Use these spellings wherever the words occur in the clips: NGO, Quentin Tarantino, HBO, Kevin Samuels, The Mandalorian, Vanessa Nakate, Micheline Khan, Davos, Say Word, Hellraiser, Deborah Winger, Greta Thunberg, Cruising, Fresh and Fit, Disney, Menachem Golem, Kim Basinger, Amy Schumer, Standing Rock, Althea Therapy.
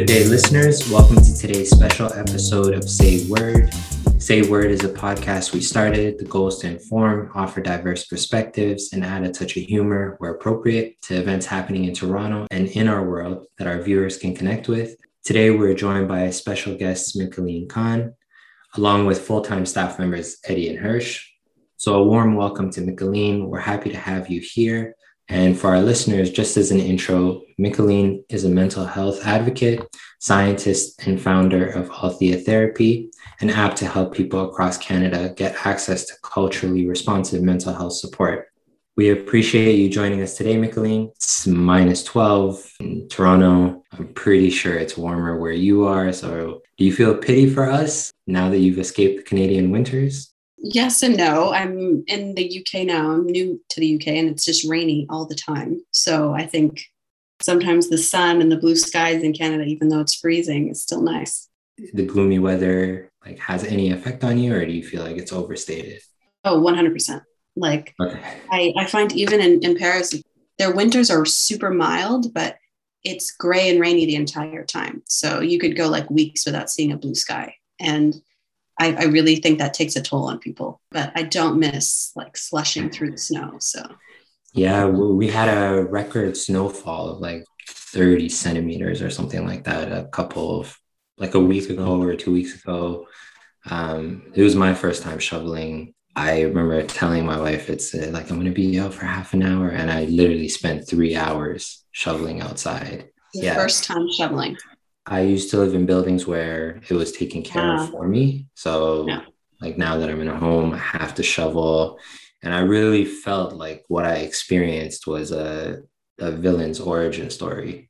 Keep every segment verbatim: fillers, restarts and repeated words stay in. Good day, listeners. Welcome to today's special episode of Say Word. Say Word is a podcast we started. The goal is to inform, offer diverse perspectives, and add a touch of humor where appropriate to events happening in Toronto and in our world that our viewers can connect with. Today, we're joined by special guest Micheline Khan, along with full-time staff members Eddie and Hirsch. So a warm welcome to Micheline. We're happy to have you here. And for our listeners, just as an intro, Micheline is a mental health advocate, scientist, and founder of Althea Therapy, an app to help people across Canada get access to culturally responsive mental health support. We appreciate you joining us today, Micheline. It's minus twelve in Toronto. I'm pretty sure it's warmer where you are. So do you feel pity for us now that you've escaped the Canadian winters? Yes and no. I'm in the U K now. I'm new to the U K and it's just rainy all the time. So I think sometimes the sun and the blue skies in Canada, even though it's freezing, is still nice. The gloomy weather, like, has any effect on you, or do you feel like it's overstated? Oh, one hundred percent. Like, okay. I, I find even in, in Paris, their winters are super mild, but it's gray and rainy the entire time. So you could go like weeks without seeing a blue sky. And I, I really think that takes a toll on people, but I don't miss like slushing through the snow. So, yeah, we had a record snowfall of like thirty centimeters or something like that. A couple of like a week ago or two weeks ago. Um, it was my first time shoveling. I remember telling my wife, it's uh, like, I'm going to be out for half an hour. And I literally spent three hours shoveling outside. Your yeah. First time shoveling. I used to live in buildings where it was taken care of for me. So yeah. like now that I'm in a home, I have to shovel. And I really felt like what I experienced was a, a villain's origin story.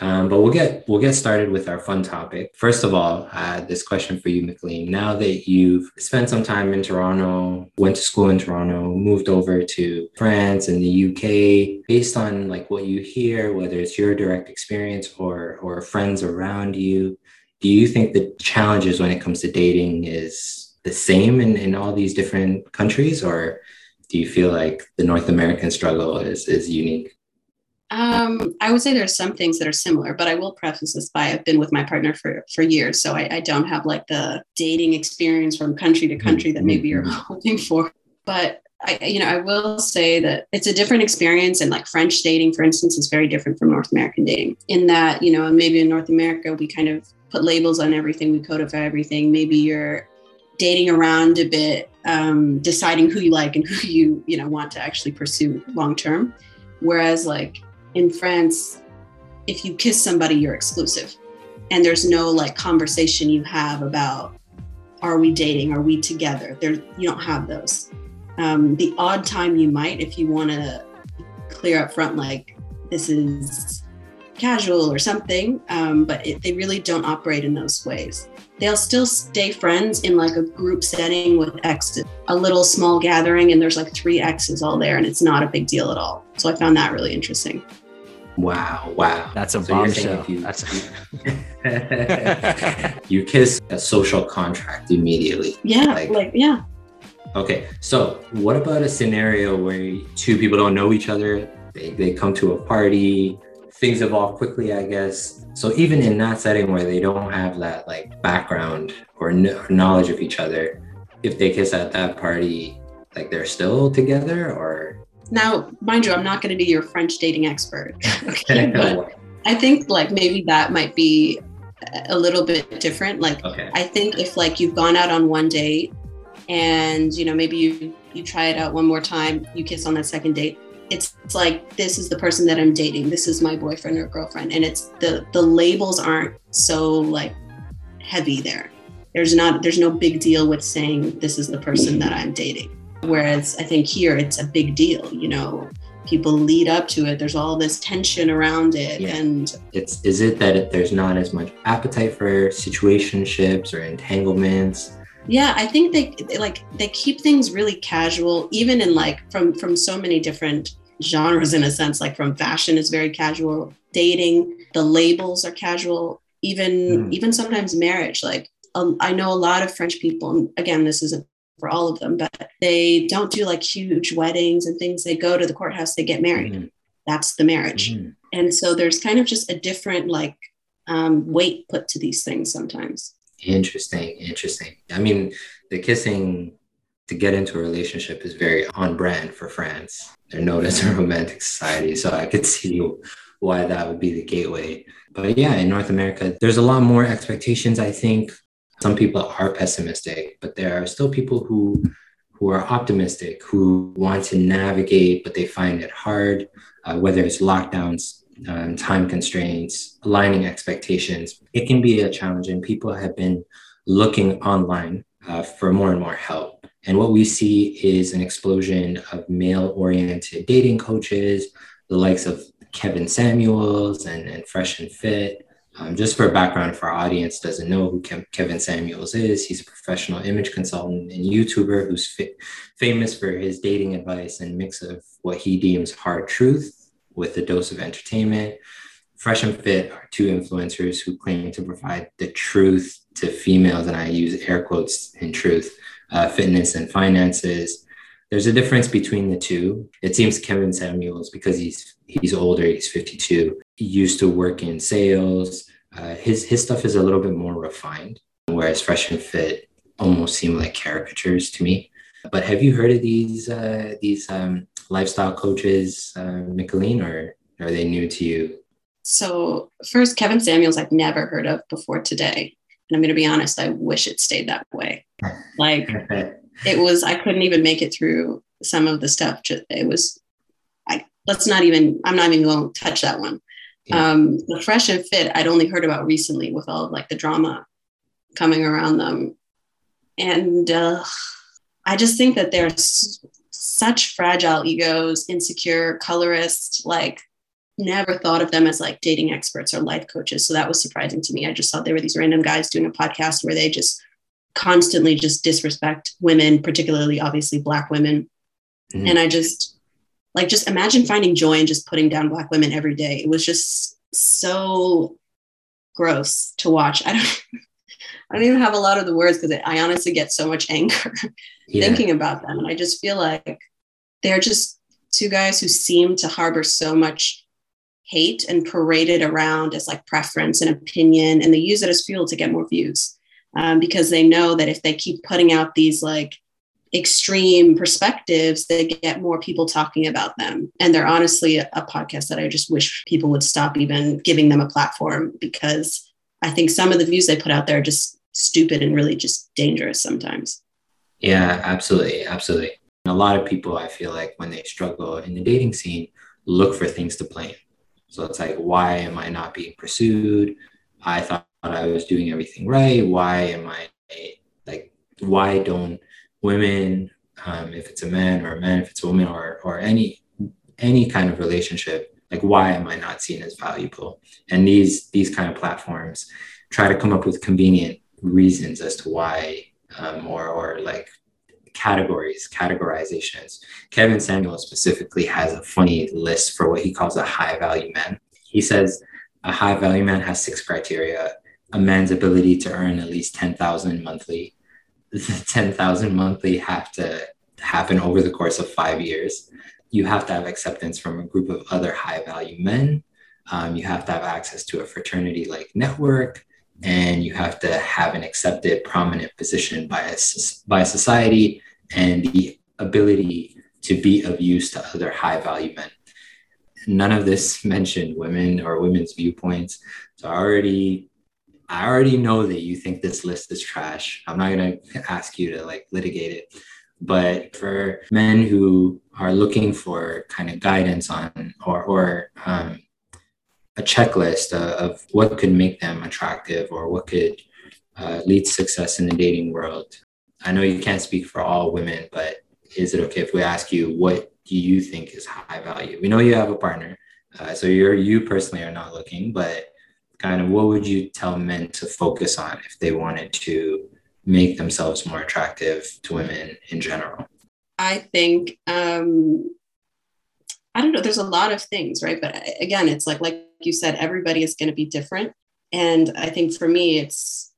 Um, but we'll get we'll get started with our fun topic. First of all, uh, this question for you, Micheline. Now that you've spent some time in Toronto, went to school in Toronto, moved over to France and the U K, based on like what you hear, whether it's your direct experience or or friends around you, do you think the challenges when it comes to dating is the same in, in all these different countries, or do you feel like the North American struggle is is unique? Um, I would say there's some things that are similar, but I will preface this by I've been with my partner for, for years. So I, I don't have like the dating experience from country to country that maybe you're hoping for. But I, you know, I will say that it's a different experience. And like French dating, for instance, is very different from North American dating in that, you know, maybe in North America, we kind of put labels on everything. We codify everything. Maybe you're dating around a bit, um, deciding who you like and who you, you know, want to actually pursue long term. Whereas like, in France, if you kiss somebody, you're exclusive. And there's no like conversation you have about, are we dating? Are we together? There, you don't have those. Um, the odd time you might, if you want to clear up front, like this is casual or something, um, but it, they really don't operate in those ways. They'll still stay friends in like a group setting with exes, a little small gathering, and there's like three exes all there and it's not a big deal at all. So I found that really interesting. Wow, wow. That's a so bombshell. You, That's a- you kiss a social contract immediately. Yeah, like, like, yeah. Okay, so what about a scenario where two people don't know each other, they, they come to a party, things evolve quickly, I guess. So even in that setting where they don't have that like background or, n- or knowledge of each other, if they kiss at that party, like they're still together or... Now, mind you, I'm not going to be your French dating expert. Okay, but I think like maybe that might be a little bit different. Like, okay. I think if like you've gone out on one date and, you know, maybe you, you try it out one more time, you kiss on that second date. It's, it's like, this is the person that I'm dating. This is my boyfriend or girlfriend. And it's the, the labels aren't so like heavy there. There's not, there's no big deal with saying this is the person that I'm dating. Whereas I think here it's a big deal, you know, people lead up to it. There's all this tension around it. Yeah. And it's, is it that it, there's not as much appetite for situationships or entanglements? Yeah, I think they, they like they keep things really casual, even in like from from so many different genres in a sense, like from fashion is very casual, dating, the labels are casual, even mm. even sometimes marriage. Like um, I know a lot of French people, and again, this isn't for all of them, but they don't do like huge weddings and things. They go to the courthouse, they get married. Mm. That's the marriage. Mm. And so there's kind of just a different like um, weight put to these things sometimes. Interesting. Interesting. I mean, the kissing to get into a relationship is very on brand for France. They're known as a romantic society. So I could see why that would be the gateway. But yeah, in North America, there's a lot more expectations. I think some people are pessimistic, but there are still people who who are optimistic, who want to navigate, but they find it hard, uh, whether it's lockdowns, um, time constraints, aligning expectations. It can be a challenge, and people have been looking online uh, for more and more help. And what we see is an explosion of male-oriented dating coaches, the likes of Kevin Samuels and, and Fresh and Fit. Um, just for background, if our audience doesn't know who Ke- Kevin Samuels is, he's a professional image consultant and YouTuber who's fi- famous for his dating advice and mix of what he deems hard truth with a dose of entertainment. Fresh and Fit are two influencers who claim to provide the truth to females, and I use air quotes in truth, uh, fitness and finances. There's a difference between the two. It seems Kevin Samuels, because he's he's older, he's fifty-two, he used to work in sales. Uh, his his stuff is a little bit more refined, whereas Fresh and Fit almost seem like caricatures to me. But have you heard of these uh, these um, lifestyle coaches, uh, Micheline, or are they new to you? So first, Kevin Samuels, I've never heard of before today. And I'm going to be honest, I wish it stayed that way. Like it was, I couldn't even make it through some of the stuff. It was, I let's not even, I'm not even going to touch that one. Yeah. Um, the Fresh and Fit, I'd only heard about recently with all of like the drama coming around them. And uh, I just think that they're s- such fragile egos, insecure, colorist, like never thought of them as like dating experts or life coaches. So that was surprising to me. I just thought they were these random guys doing a podcast where they just constantly just disrespect women, particularly obviously Black women. Mm-hmm. And I just like, just imagine finding joy in just putting down Black women every day. It was just so gross to watch. I don't, I don't even have a lot of the words because I honestly get so much anger yeah. thinking about them. And I just feel like they're just two guys who seem to harbor so much hate and parade it around as like preference and opinion, and they use it as fuel to get more views um, because they know that if they keep putting out these like extreme perspectives, they get more people talking about them. And they're honestly a, a podcast that I just wish people would stop even giving them a platform, because I think some of the views they put out there are just stupid and really just dangerous sometimes. Yeah, absolutely. Absolutely. And a lot of people, I feel like when they struggle in the dating scene, look for things to blame. So it's like, why am I not being pursued? I thought I was doing everything right. Why am I like, why don't women, um, if it's a man or a man, if it's a woman or, or any, any kind of relationship, like, why am I not seen as valuable? And these, these kind of platforms try to come up with convenient reasons as to why, um, or, or like categories, categorizations. Kevin Samuels specifically has a funny list for what he calls a high value man. He says a high value man has six criteria: a man's ability to earn at least ten thousand monthly. The ten thousand monthly have to happen over the course of five years. You have to have acceptance from a group of other high value men. Um, you have to have access to a fraternity like network. And you have to have an accepted prominent position by a, by society and the ability to be of use to other high value men. None of this mentioned women or women's viewpoints. So I already, I already know that you think this list is trash. I'm not going to ask you to like litigate it, but for men who are looking for kind of guidance on, or, or, um, a checklist uh, of what could make them attractive or what could uh, lead to success in the dating world. I know you can't speak for all women, but is it okay if we ask you, what do you think is high value? We know you have a partner, uh, so you're, you personally are not looking, but kind of what would you tell men to focus on if they wanted to make themselves more attractive to women in general? I think, um, I don't know, there's a lot of things, right? But again, it's like, like, you said, everybody is going to be different. And I think for me, it's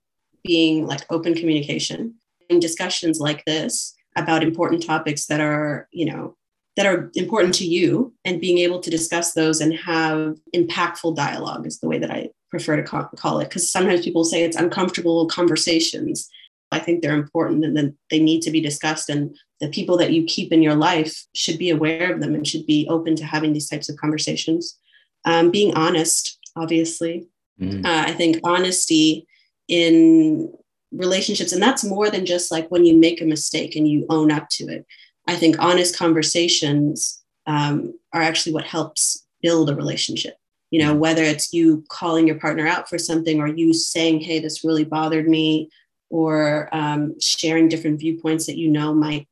being like open communication in discussions like this about important topics that are, you know, that are important to you, and being able to discuss those and have impactful dialogue is the way that I prefer to ca- call it, because sometimes people say it's uncomfortable conversations. I think they're important and then they need to be discussed, and the people that you keep in your life should be aware of them and should be open to having these types of conversations. Um, being honest, obviously, mm. uh, I think honesty in relationships, and that's more than just like when you make a mistake and you own up to it. I think honest conversations um, are actually what helps build a relationship. You know, whether it's you calling your partner out for something or you saying, hey, this really bothered me, or um, sharing different viewpoints that, you know, might,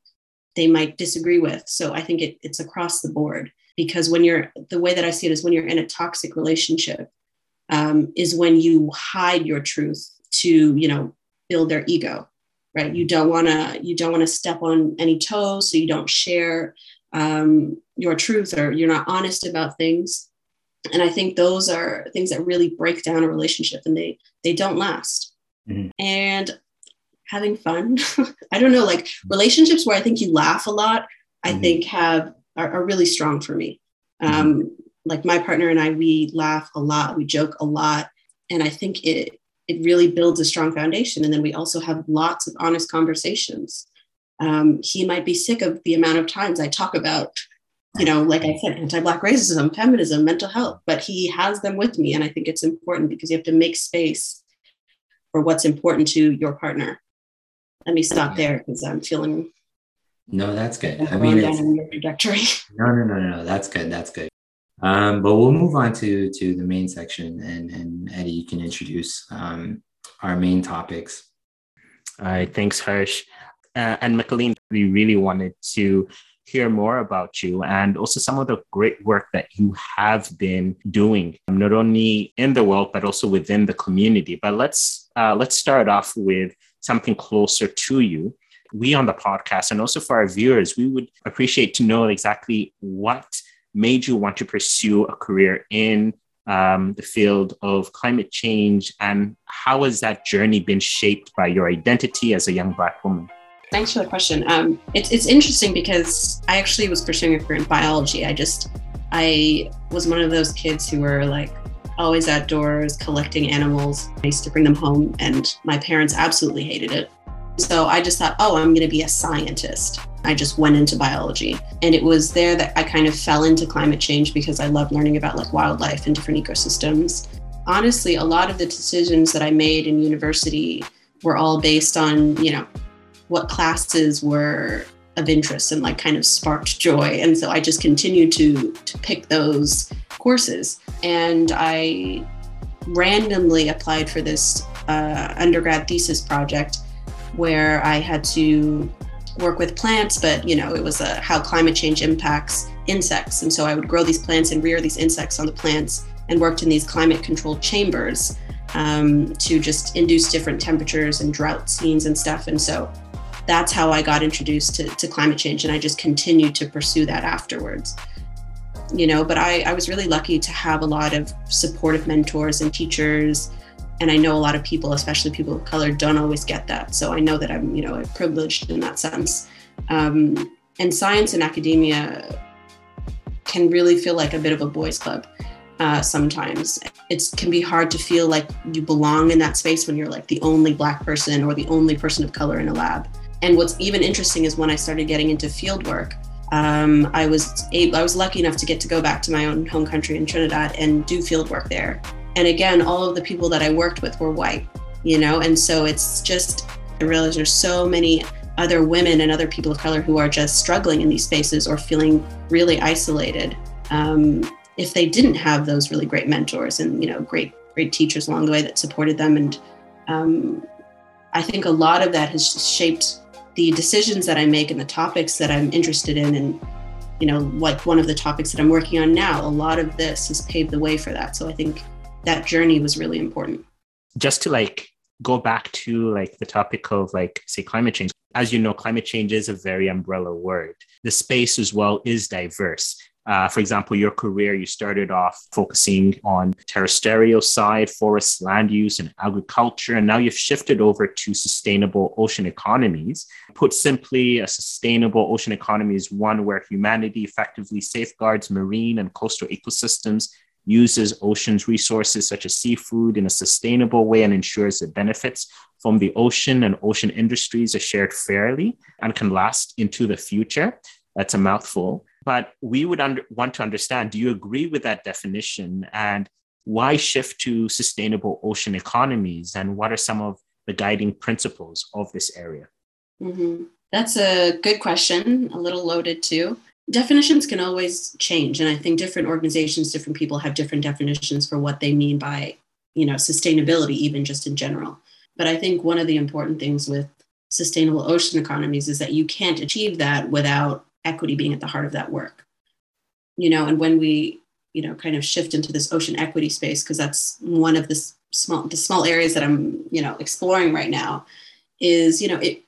they might disagree with. So I think it, it's across the board, because when you're, the way that I see it is when you're in a toxic relationship um, is when you hide your truth to, you know, build their ego, right? You don't want to, you don't want to step on any toes. So you don't share um, your truth, or you're not honest about things. And I think those are things that really break down a relationship, and they, they don't last. Mm-hmm. And having fun. I don't know, like relationships where I think you laugh a lot, I mm-hmm. think have, are, are really strong for me. Um, mm-hmm. Like my partner and I, we laugh a lot, we joke a lot. And I think it, it really builds a strong foundation. And then we also have lots of honest conversations. Um, he might be sick of the amount of times I talk about, you know, like I said, anti-Black racism, feminism, mental health, but he has them with me. And I think it's important, because you have to make space for what's important to your partner. Let me stop there, because I'm feeling. No, that's good. I mean, it's, trajectory. No, no, no, no, that's good. That's good. Um, but we'll move on to, to the main section, and, and Eddie, you can introduce um, our main topics. All right. Thanks, Harsh. Uh, and Micheline, we really wanted to hear more about you and also some of the great work that you have been doing, not only in the world, but also within the community. But let's uh, let's start off with something closer to you. We on the podcast, and also for our viewers, we would appreciate to know exactly what made you want to pursue a career in um, the field of climate change, and how has that journey been shaped by your identity as a young Black woman? Thanks for the question. Um, it's it's interesting, because I actually was pursuing a career in biology. I just, I was one of those kids who were like always outdoors collecting animals. I used to bring them home, and my parents absolutely hated it. So I just thought, oh, I'm going to be a scientist. I just went into biology. And it was there that I kind of fell into climate change, because I love learning about like wildlife and different ecosystems. Honestly, a lot of the decisions that I made in university were all based on, you know, what classes were of interest and like kind of sparked joy. And so I just continued to, to pick those courses. And I randomly applied for this uh, undergrad thesis project where I had to work with plants, but you know, it was a, how climate change impacts insects. And so I would grow these plants and rear these insects on the plants, and worked in these climate controlled chambers um, to just induce different temperatures and drought scenes and stuff. And so that's how I got introduced to, to climate change. And I just continued to pursue that afterwards, you know, but I, I was really lucky to have a lot of supportive mentors and teachers. And I know a lot of people, especially people of color, don't always get that. So I know that I'm, you know, privileged in that sense. Um, and science and academia can really feel like a bit of a boys' club. Uh, sometimes it can be hard to feel like you belong in that space when you're like the only Black person or the only person of color in a lab. And what's even interesting is when I started getting into field work, um, I was able, I was lucky enough to get to go back to my own home country in Trinidad and do field work there. And again, all of the people that I worked with were white, you know, and so it's just, I realized there's so many other women and other people of color who are just struggling in these spaces or feeling really isolated. Um, if they didn't have those really great mentors and, you know, great, great teachers along the way that supported them. And um, I think a lot of that has shaped the decisions that I make and the topics that I'm interested in. And, you know, like one of the topics that I'm working on now, a lot of this has paved the way for that. So I think that journey was really important. Just to like go back to like the topic of like, say, climate change. As you know, climate change is a very umbrella word. The space as well is diverse. Uh, for example, your career, you started off focusing on terrestrial side, forest land use and agriculture, and now you've shifted over to sustainable ocean economies. Put simply, a sustainable ocean economy is one where humanity effectively safeguards marine and coastal ecosystems uses ocean's resources such as seafood in a sustainable way and ensures that benefits from the ocean and ocean industries are shared fairly and can last into the future. That's a mouthful, but we would under, want to understand, do you agree with that definition? And why shift to sustainable ocean economies? And what are some of the guiding principles of this area? Mm-hmm. That's a good question, a little loaded too. Definitions can always change. And I think different organizations, different people have different definitions for what they mean by, you know, sustainability, even just in general. But I think one of the important things with sustainable ocean economies is that you can't achieve that without equity being at the heart of that work. You know, and when we, you know, kind of shift into this ocean equity space, because that's one of the small, the small areas that I'm, you know, exploring right now is, you know, it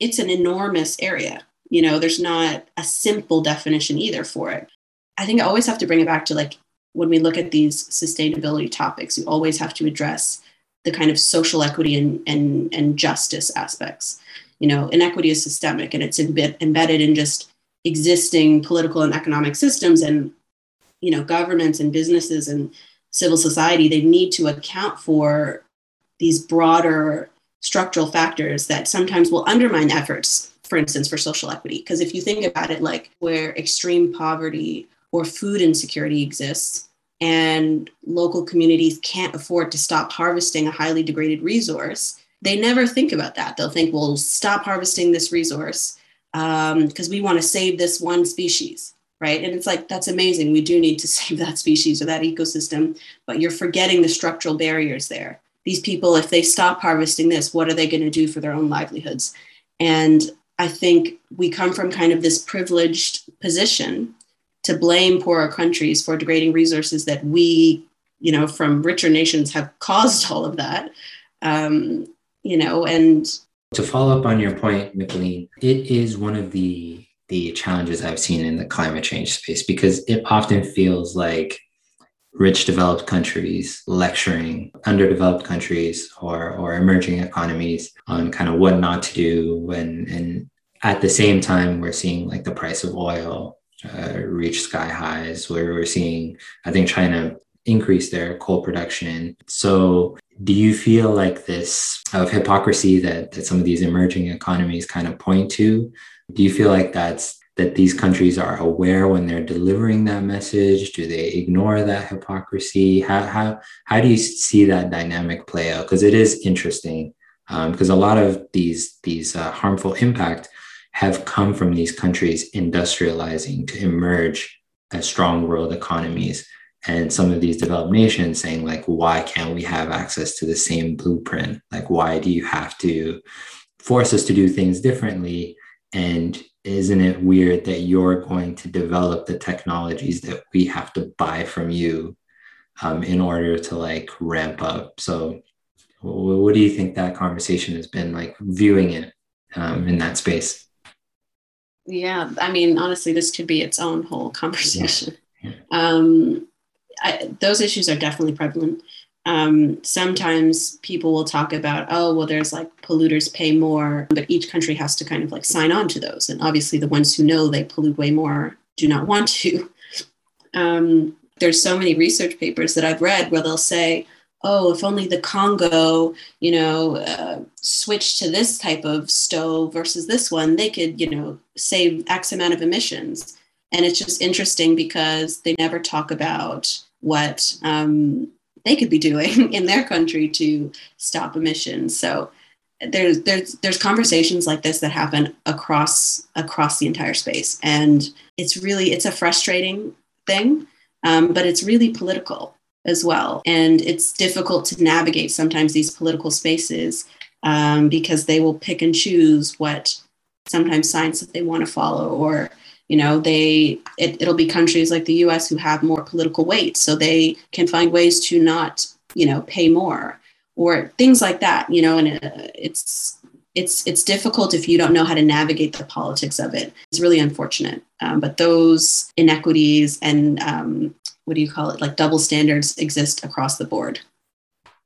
it's an enormous area. You know, there's not a simple definition either for it. I think I always have to bring it back to, like, when we look at these sustainability topics, you always have to address the kind of social equity and, and, and justice aspects. You know, inequity is systemic and it's imbe- embedded in just existing political and economic systems, and, you know, governments and businesses and civil society, they need to account for these broader structural factors that sometimes will undermine efforts, for instance, for social equity. Because if you think about it, like where extreme poverty or food insecurity exists, and local communities can't afford to stop harvesting a highly degraded resource, they never think about that. They'll think, well, stop harvesting this resource because um, we want to save this one species, right? And it's like, that's amazing. We do need to save that species or that ecosystem, but you're forgetting the structural barriers there. These people, if they stop harvesting this, what are they going to do for their own livelihoods? And I think we come from kind of this privileged position to blame poorer countries for degrading resources that we, you know, from richer nations have caused all of that, um, you know, and... To follow up on your point, Micheline, it is one of the, the challenges I've seen in the climate change space, because it often feels like rich developed countries lecturing underdeveloped countries or or emerging economies on kind of what not to do. And, and at the same time, we're seeing like the price of oil uh, reach sky highs, where we're seeing, I think, China increase their coal production. So do you feel like this of hypocrisy that, that some of these emerging economies kind of point to? Do you feel like that's that these countries are aware when they're delivering that message? Do they ignore that hypocrisy? How how how do you see that dynamic play out? Because it is interesting, because um, a lot of these, these uh, harmful impact have come from these countries industrializing to emerge as strong world economies. And some of these developed nations saying, like, why can't we have access to the same blueprint? Like, why do you have to force us to do things differently? And isn't it weird that you're going to develop the technologies that we have to buy from you um, in order to, like, ramp up? So what do you think that conversation has been like, viewing it um, in that space? Yeah, I mean, honestly, this could be its own whole conversation. Yeah. Yeah. Um, I, those issues are definitely prevalent. Um, sometimes people will talk about, oh, well, there's like polluters pay more, but each country has to kind of like sign on to those. And obviously the ones who know they pollute way more do not want to. Um, there's so many research papers that I've read where they'll say, oh, if only the Congo, you know, uh, switched to this type of stove versus this one, they could, you know, save X amount of emissions. And it's just interesting because they never talk about what, um, they could be doing in their country to stop emissions. So there's there's there's conversations like this that happen across across the entire space, and it's really it's a frustrating thing, um, but it's really political as well, and it's difficult to navigate sometimes these political spaces um, because they will pick and choose what sometimes science that they want to follow, or you know, they it, it'll be countries like the U S who have more political weight, so they can find ways to not, you know, pay more or things like that. You know, and it's it's it's difficult if you don't know how to navigate the politics of it. It's really unfortunate, um, but those inequities and um, what do you call it, like double standards, exist across the board.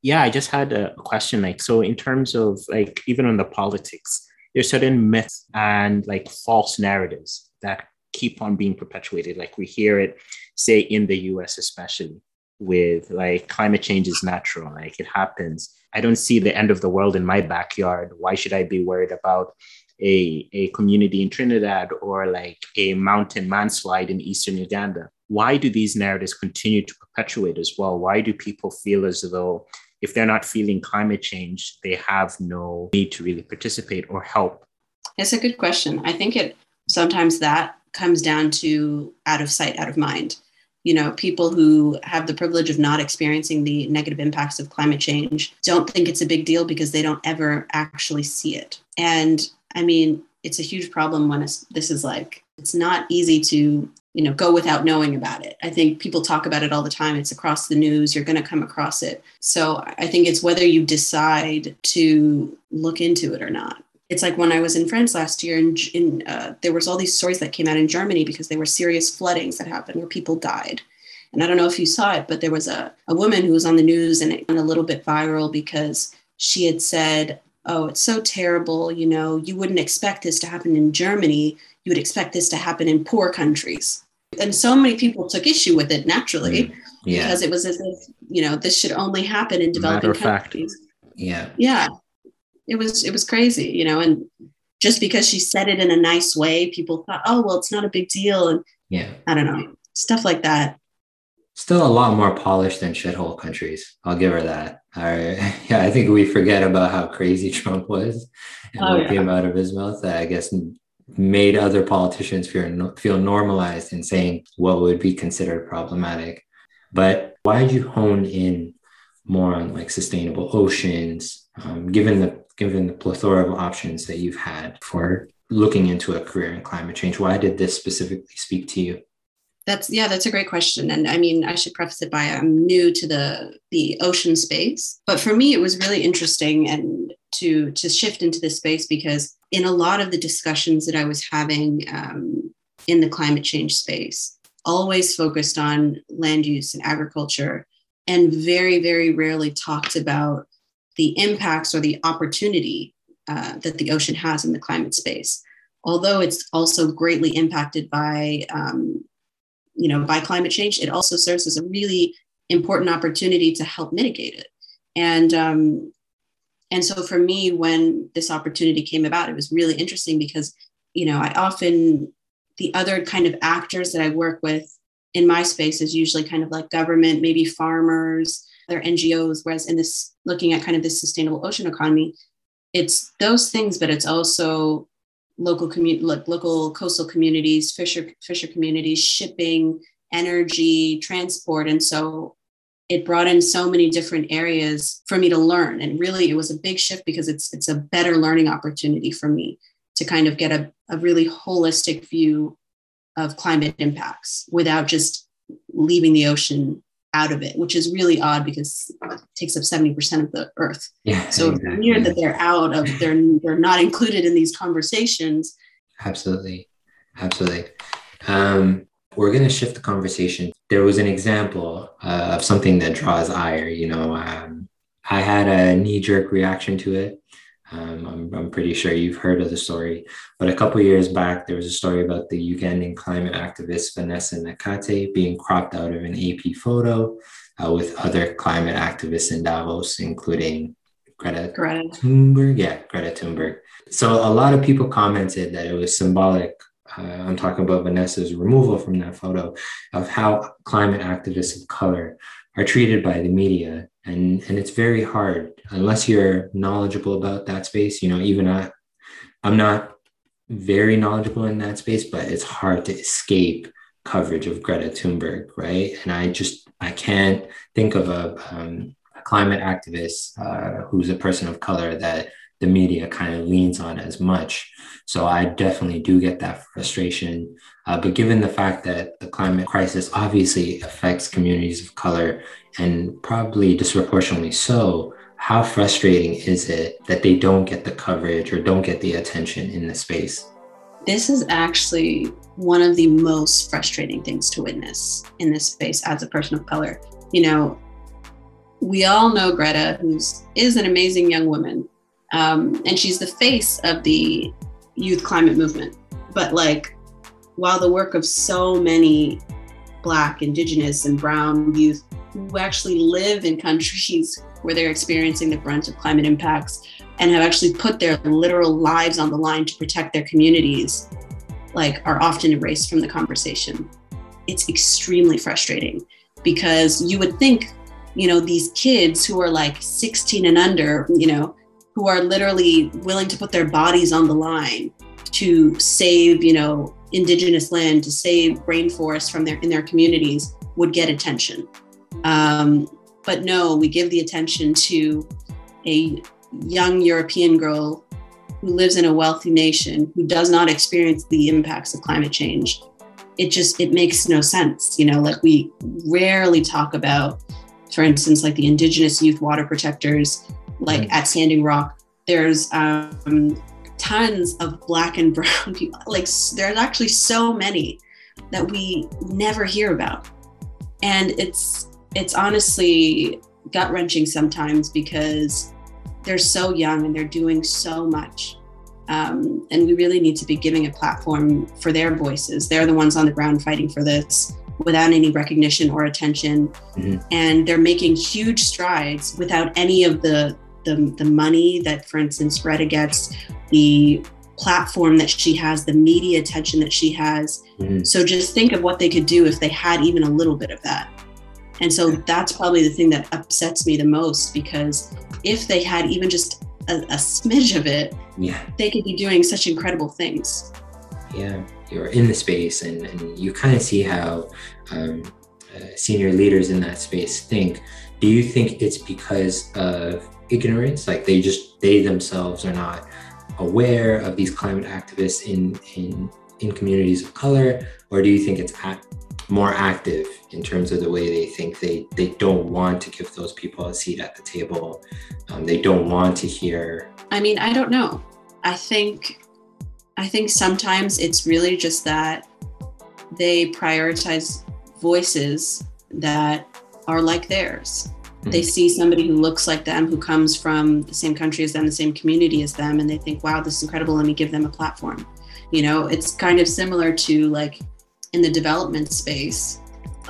Yeah, I just had a question. Like, so in terms of like even on the politics, there's certain myths and like false narratives that keep on being perpetuated. Like we hear it, say in the U S especially, with like climate change is natural, like it happens. I don't see the end of the world in my backyard. Why should I be worried about a, a community in Trinidad or like a mountain landslide in Eastern Uganda? Why do these narratives continue to perpetuate as well? Why do people feel as though if they're not feeling climate change, they have no need to really participate or help? It's a good question. I think it sometimes that comes down to out of sight, out of mind. You know, people who have the privilege of not experiencing the negative impacts of climate change don't think it's a big deal because they don't ever actually see it. And I mean, it's a huge problem when it's, this is like, it's not easy to, you know, go without knowing about it. I think people talk about it all the time. It's across the news. You're going to come across it. So I think it's whether you decide to look into it or not. It's like when I was in France last year, and in, uh, there was all these stories that came out in Germany because there were serious floodings that happened where people died. And I don't know if you saw it, but there was a, a woman who was on the news and it went a little bit viral because she had said, oh, it's so terrible. You know, you wouldn't expect this to happen in Germany. You would expect this to happen in poor countries. And so many people took issue with it naturally, mm, yeah. because it was as if, you know, this should only happen in developing countries. Yeah. Yeah. It was, it was crazy, you know, and just because she said it in a nice way, people thought, oh, well, it's not a big deal. And yeah, I don't know, stuff like that. Still a lot more polished than shithole countries. I'll give her that. All right. Yeah. I think we forget about how crazy Trump was and oh, what yeah. came out of his mouth that I guess made other politicians feel, feel normalized in saying what would be considered problematic. But why did you hone in more on like sustainable oceans, um, given the given the plethora of options that you've had for looking into a career in climate change? Why did this specifically speak to you? That's, yeah, that's a great question. And I mean, I should preface it by I'm new to the, the ocean space, but for me, it was really interesting and to, to shift into this space because in a lot of the discussions that I was having um, in the climate change space, always focused on land use and agriculture and very, very rarely talked about the impacts or the opportunity uh, that the ocean has in the climate space, although it's also greatly impacted by, um, you know, by climate change. It also serves as a really important opportunity to help mitigate it. And um, and so for me, when this opportunity came about, it was really interesting because, you know, I often the other kind of actors that I work with in my space is usually kind of like government, maybe farmers, other N G Os, whereas in this, looking at kind of this sustainable ocean economy, it's those things, but it's also local community, like local coastal communities, fisher fisher communities, shipping, energy, transport. And so it brought in so many different areas for me to learn. And really, it was a big shift because it's it's a better learning opportunity for me to kind of get a, a really holistic view of climate impacts without just leaving the ocean out of it, which is really odd because it takes up seventy percent of the earth. Yeah, so exactly. It's weird that they're out of, they're, they're not included in these conversations. Absolutely. Absolutely. Um, we're going to shift the conversation. There was an example uh, of something that draws ire, you know, um, I had a knee-jerk reaction to it. Um, I'm, I'm pretty sure you've heard of the story, but a couple of years back, there was a story about the Ugandan climate activist Vanessa Nakate being cropped out of an A P photo uh, with other climate activists in Davos, including Greta, Greta Thunberg. Yeah, Greta Thunberg. So a lot of people commented that it was symbolic. Uh, I'm talking about Vanessa's removal from that photo of how climate activists of color are treated by the media. And, and it's very hard unless you're knowledgeable about that space. You know, even I, I'm not very knowledgeable in that space, but it's hard to escape coverage of Greta Thunberg, right? And I just, I can't think of a, um, a climate activist uh, who's a person of color that the media kind of leans on as much. So I definitely do get that frustration. Uh, but given the fact that the climate crisis obviously affects communities of color and probably disproportionately so, how frustrating is it that they don't get the coverage or don't get the attention in the space? This is actually one of the most frustrating things to witness in this space as a person of color. You know, we all know Greta, who is an amazing young woman. Um, and she's the face of the youth climate movement. But like, while the work of so many Black, Indigenous, and Brown youth who actually live in countries where they're experiencing the brunt of climate impacts and have actually put their literal lives on the line to protect their communities, like, are often erased from the conversation. It's extremely frustrating because you would think, you know, these kids who are like sixteen and under, you know, who are literally willing to put their bodies on the line to save, you know, indigenous land, to save rainforests from their in their communities, would get attention. Um, but no, we give the attention to a young European girl who lives in a wealthy nation who does not experience the impacts of climate change. It just, it makes no sense. You know, like, we rarely talk about, for instance, like the indigenous youth water protectors, like right. at Standing Rock, there's um, tons of black and brown people. Like, there's actually so many that we never hear about. And it's, it's honestly gut-wrenching sometimes because they're so young and they're doing so much. Um, and we really need to be giving a platform for their voices. They're the ones on the ground fighting for this without any recognition or attention. Mm-hmm. And they're making huge strides without any of the, the the money that, for instance, Greta gets, the platform that she has, the media attention that she has. Mm-hmm. So just think of what they could do if they had even a little bit of that. And so that's probably the thing that upsets me the most, because if they had even just a, a smidge of it, yeah. they could be doing such incredible things. Yeah, you're in the space and, and you kind of see how um, uh, senior leaders in that space think. Do you think it's because of ignorance? Like, they just, they themselves are not aware of these climate activists in, in, in communities of color? Or do you think it's act- more active in terms of the way they think? They, they don't want to give those people a seat at the table. Um, they don't want to hear. I mean, I don't know. I think... I think sometimes it's really just that they prioritize voices that are like theirs. Mm-hmm. They see somebody who looks like them, who comes from the same country as them, the same community as them, and they think, wow, this is incredible, let me give them a platform. You know, it's kind of similar to, like, in the development space,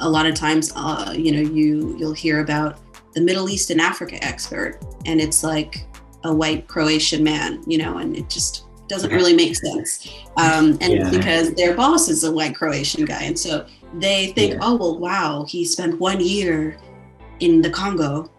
a lot of times, uh, you know, you, you'll hear about the Middle East and Africa expert, and it's like a white Croatian man, you know, and it just doesn't really make sense. Um, and yeah. because their boss is a white Croatian guy. And so they think, yeah. oh, well, wow, he spent one year in the Congo.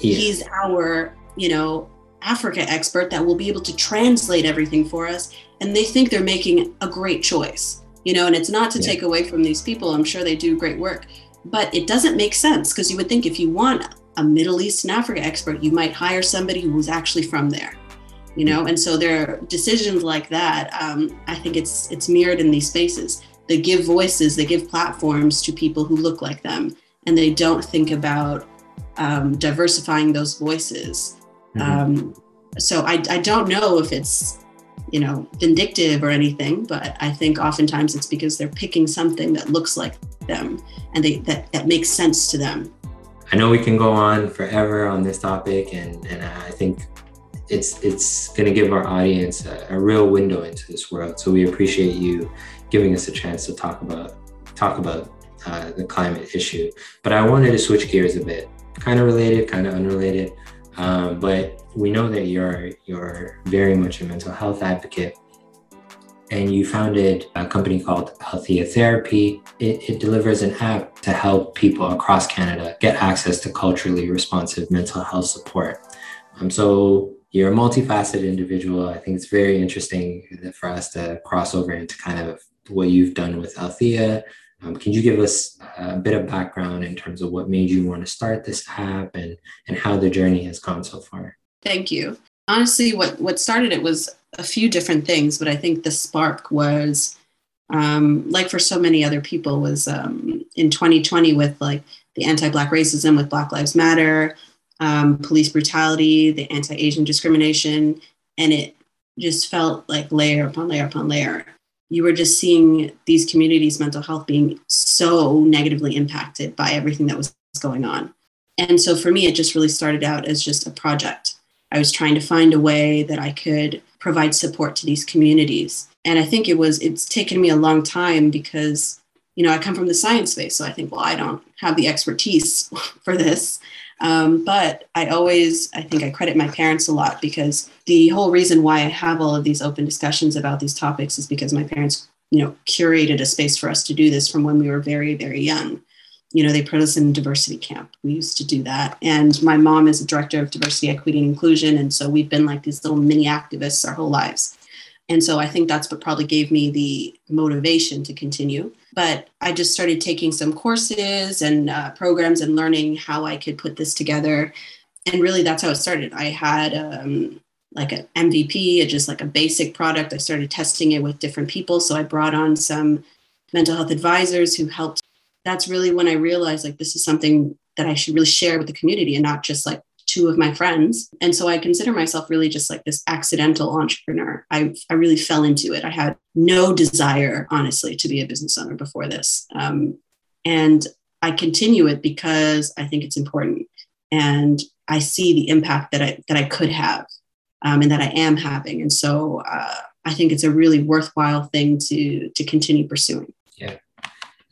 Yeah. He's our, you know, Africa expert that will be able to translate everything for us. And they think they're making a great choice, you know, and it's not to yeah. take away from these people. I'm sure they do great work, but it doesn't make sense, because you would think if you want a Middle East and Africa expert, you might hire somebody who was actually from there. You know, and so there are decisions like that. Um, I think it's it's mirrored in these spaces. They give voices, they give platforms to people who look like them, and they don't think about um, diversifying those voices. Mm-hmm. Um, so I, I don't know if it's, you know, vindictive or anything, but I think oftentimes it's because they're picking something that looks like them and they that, that makes sense to them. I know we can go on forever on this topic, and, and I think it's it's going to give our audience a, a real window into this world. So we appreciate you giving us a chance to talk about talk about uh, the climate issue. But I wanted to switch gears a bit, kind of related, kind of unrelated. Um, but we know that you're you're very much a mental health advocate, and you founded a company called Althea Therapy. It, it delivers an app to help people across Canada get access to culturally responsive mental health support. Um, so you're a multifaceted individual. I think it's very interesting for us to cross over into kind of what you've done with Althea. Um, can you give us a bit of background in terms of what made you want to start this app and, and how the journey has gone so far? Thank you. Honestly, what, what started it was a few different things, but I think the spark was, um, like for so many other people, was um, in twenty twenty with like the anti-Black racism with Black Lives Matter, Um, police brutality, the anti-Asian discrimination, and it just felt like layer upon layer upon layer. You were just seeing these communities' mental health being so negatively impacted by everything that was going on. And so for me, it just really started out as just a project. I was trying to find a way that I could provide support to these communities. And I think it was, it's taken me a long time because, you know, I come from the science space, so I think, well, I don't have the expertise for this. Um, but I always, I think I credit my parents a lot, because the whole reason why I have all of these open discussions about these topics is because my parents, you know, curated a space for us to do this from when we were very, very young. You know, they put us in diversity camp. We used to do that. And my mom is a director of diversity, equity, and inclusion. And so we've been like these little mini activists our whole lives. And so I think that's what probably gave me the motivation to continue. But I just started taking some courses and uh, programs and learning how I could put this together. And really, that's how it started. I had um, like an M V P, just like a basic product. I started testing it with different people. So I brought on some mental health advisors who helped. That's really when I realized, like, this is something that I should really share with the community and not just like two of my friends. And so I consider myself really just like this accidental entrepreneur. I, I really fell into it. I had no desire, honestly, to be a business owner before this. Um, and I continue it because I think it's important. And I see the impact that I, that I could have um, and that I am having. And so uh, I think it's a really worthwhile thing to, to continue pursuing. Yeah.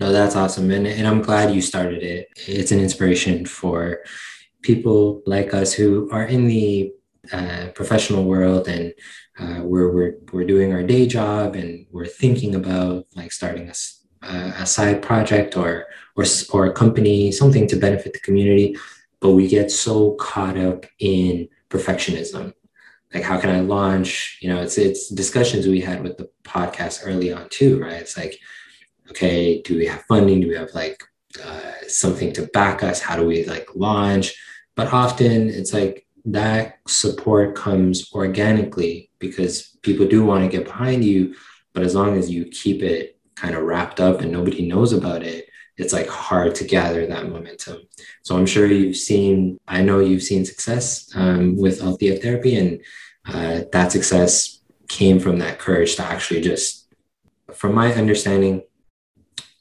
No, that's awesome. And, and I'm glad you started it. It's an inspiration for people like us who are in the uh, professional world, and uh, we're, we're, we're doing our day job, and we're thinking about like starting a, a side project or, or, or a company, something to benefit the community. But we get so caught up in perfectionism. Like, how can I launch? You know, it's, it's discussions we had with the podcast early on too, right? It's like, okay, do we have funding? Do we have like uh, something to back us? How do we like launch? But often it's like that support comes organically because people do want to get behind you. But as long as you keep it kind of wrapped up and nobody knows about it, it's like hard to gather that momentum. So I'm sure you've seen, I know you've seen success um, with Althea Therapy, and uh, that success came from that courage to actually just, from my understanding,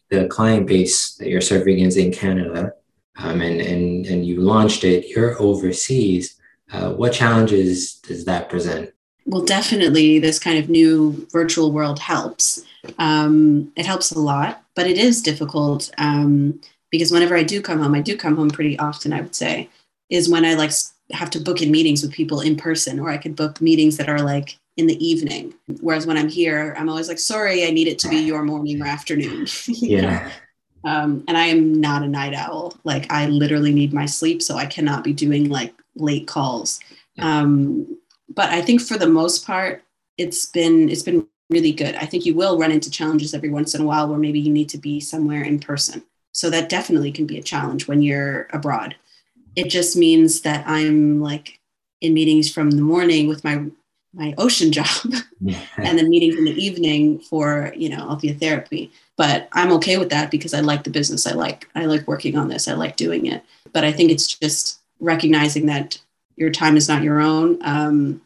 the client base that you're serving is in Canada, um, and, and, and you launched it, you're overseas. Uh, what challenges does that present? Well, definitely this kind of new virtual world helps. Um, it helps a lot, but it is difficult um, because whenever I do come home, I do come home pretty often, I would say, is when I like have to book in meetings with people in person, or I could book meetings that are like in the evening. Whereas when I'm here, I'm always like, sorry, I need it to be your morning or afternoon. Yeah. Um, and I am not a night owl. Like, I literally need my sleep. So I cannot be doing like late calls. Yeah. Um, but I think for the most part, it's been, it's been really good. I think you will run into challenges every once in a while where maybe you need to be somewhere in person. So that definitely can be a challenge when you're abroad. It just means that I'm like in meetings from the morning with my my ocean job and then meetings in the evening for, you know, Althea Therapy. But I'm okay with that because I like the business. I like, I like working on this. I like doing it, but I think it's just recognizing that your time is not your own. Um,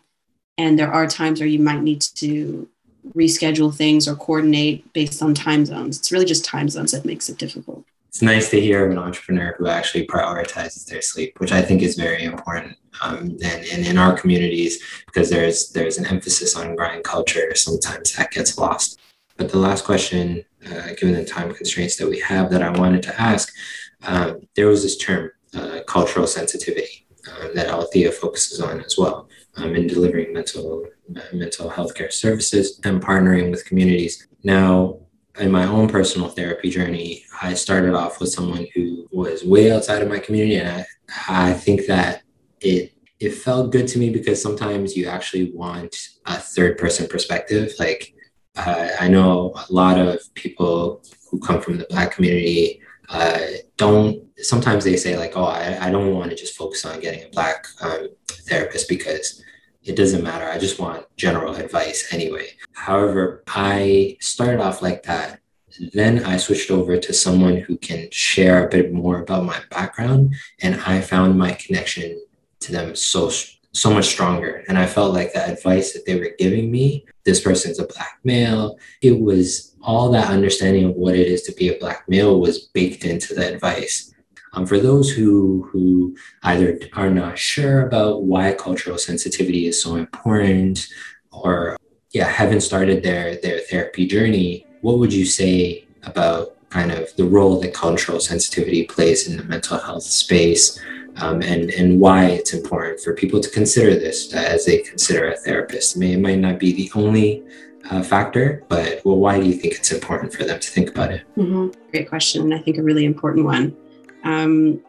and there are times where you might need to reschedule things or coordinate based on time zones. It's really just time zones that makes it difficult. It's nice to hear of an entrepreneur who actually prioritizes their sleep, which I think is very important. Um, and, and in our communities, because there's there's an emphasis on grind culture, sometimes that gets lost. But the last question, uh, given the time constraints that we have, that I wanted to ask, um, there was this term, uh, cultural sensitivity, uh, that Althea focuses on as well, um, in delivering mental uh, mental health care services and partnering with communities. Now, in my own personal therapy journey, I started off with someone who was way outside of my community. And I, I think that it it felt good to me because sometimes you actually want a third person perspective. Like, uh, I know a lot of people who come from the Black community uh, don't, sometimes they say like, oh, I, I don't want to just focus on getting a Black um, therapist because it doesn't matter. I just want general advice anyway. However, I started off like that. Then I switched over to someone who can share a bit more about my background. And I found my connection to them so, so much stronger. And I felt like the advice that they were giving me, this person's a Black male, it was all that understanding of what it is to be a Black male was baked into the advice. Um, for those who who either are not sure about why cultural sensitivity is so important, or yeah, haven't started their their therapy journey, what would you say about kind of the role that cultural sensitivity plays in the mental health space, um, and, and why it's important for people to consider this as they consider a therapist. It, may, it might not be the only uh, factor, but well, why do you think it's important for them to think about it? Mm-hmm. Great question, and I think a really important one. Um,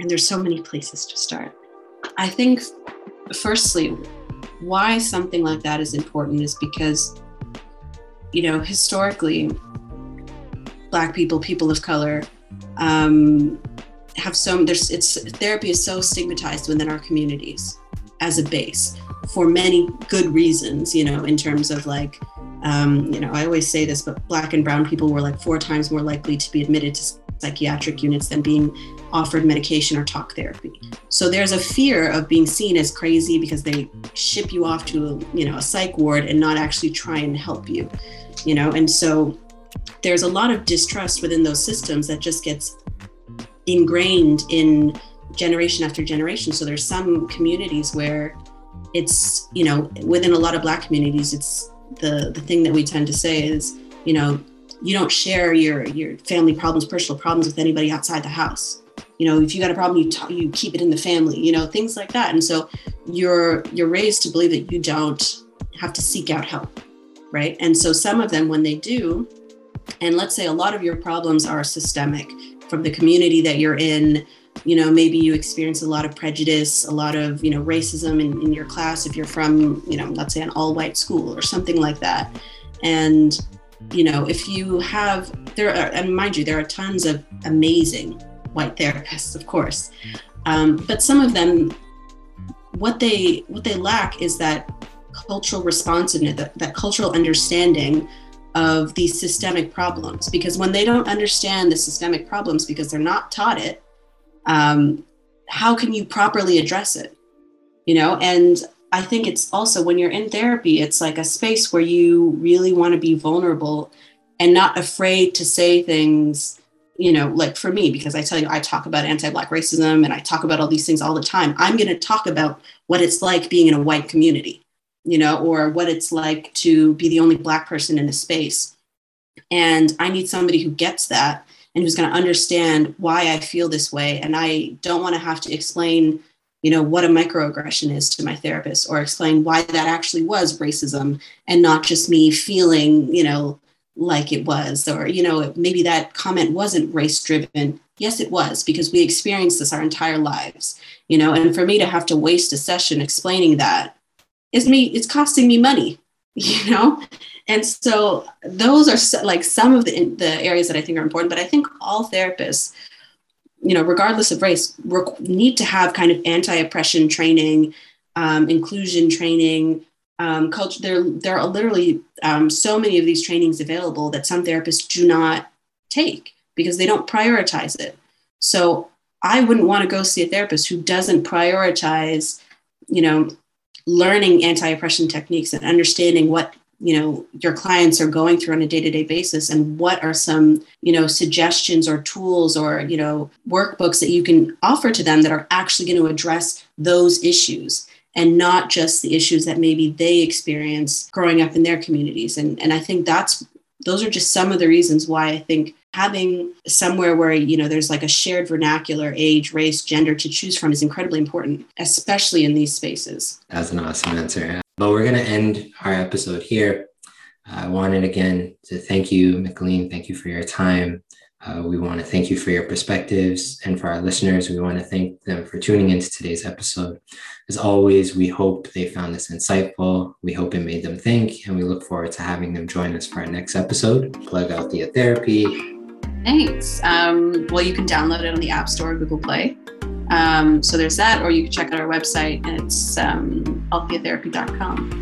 and there's so many places to start. I think, firstly, why something like that is important is because, you know, historically, Black people, people of color, um, have so, there's, it's, therapy is so stigmatized within our communities as a base for many good reasons, you know, in terms of like, um, you know, I always say this, but Black and brown people were like four times more likely to be admitted to psychiatric units than being offered medication or talk therapy. So there's a fear of being seen as crazy because they ship you off to, a, you know, a psych ward and not actually try and help you, you know, and so there's a lot of distrust within those systems that just gets ingrained in generation after generation. So there's some communities where it's, you know, within a lot of Black communities, it's the, the thing that we tend to say is, you know, you don't share your, your family problems, personal problems with anybody outside the house. You know, if you got a problem, you talk, you keep it in the family, you know, things like that. And so you're you're raised to believe that you don't have to seek out help, right? And so some of them, when they do, and let's say a lot of your problems are systemic from the community that you're in, you know, maybe you experience a lot of prejudice, a lot of, you know, racism in, in your class, if you're from, you know, let's say an all-white school or something like that. And, you know, if you have, there are, and mind you, there are tons of amazing white therapists, of course, um, but some of them, what they what they lack is that cultural responsiveness, that, that cultural understanding of these systemic problems. Because when they don't understand the systemic problems because they're not taught it, um, how can you properly address it? You know, and I think it's also when you're in therapy, it's like a space where you really want to be vulnerable and not afraid to say things. You know, like for me, because I tell you, I talk about anti-Black racism and I talk about all these things all the time. I'm going to talk about what it's like being in a white community, you know, or what it's like to be the only Black person in a space. And I need somebody who gets that and who's going to understand why I feel this way. And I don't want to have to explain, you know, what a microaggression is to my therapist or explain why that actually was racism and not just me feeling, you know, like it was, or, you know, maybe that comment wasn't race driven. Yes, it was, because we experienced this our entire lives, you know, and for me to have to waste a session explaining that is me, it's costing me money, you know? And so those are like some of the, the areas that I think are important, but I think all therapists, you know, regardless of race, rec- need to have kind of anti-oppression training, um, inclusion training, Um, culture. There, there are literally um, so many of these trainings available that some therapists do not take because they don't prioritize it. So I wouldn't want to go see a therapist who doesn't prioritize, you know, learning anti-oppression techniques and understanding what, you know, your clients are going through on a day-to-day basis and what are some, you know, suggestions or tools or, you know, workbooks that you can offer to them that are actually going to address those issues. And not just the issues that maybe they experience growing up in their communities. And, and I think that's, those are just some of the reasons why I think having somewhere where, you know, there's like a shared vernacular, age, race, gender to choose from is incredibly important, especially in these spaces. That's an awesome answer. But we're going to end our episode here. I wanted again to thank you, Micheline. Thank you for your time. Uh, we want to thank you for your perspectives, and for our listeners, we want to thank them for tuning into today's episode. As always, we hope they found this insightful. We hope it made them think, and we look forward to having them join us for our next episode. Plug out the therapy. Thanks. Um, well, you can download it on the App Store, Google Play. Um, so there's that, or you can check out our website. And it's um, althea therapy dot com.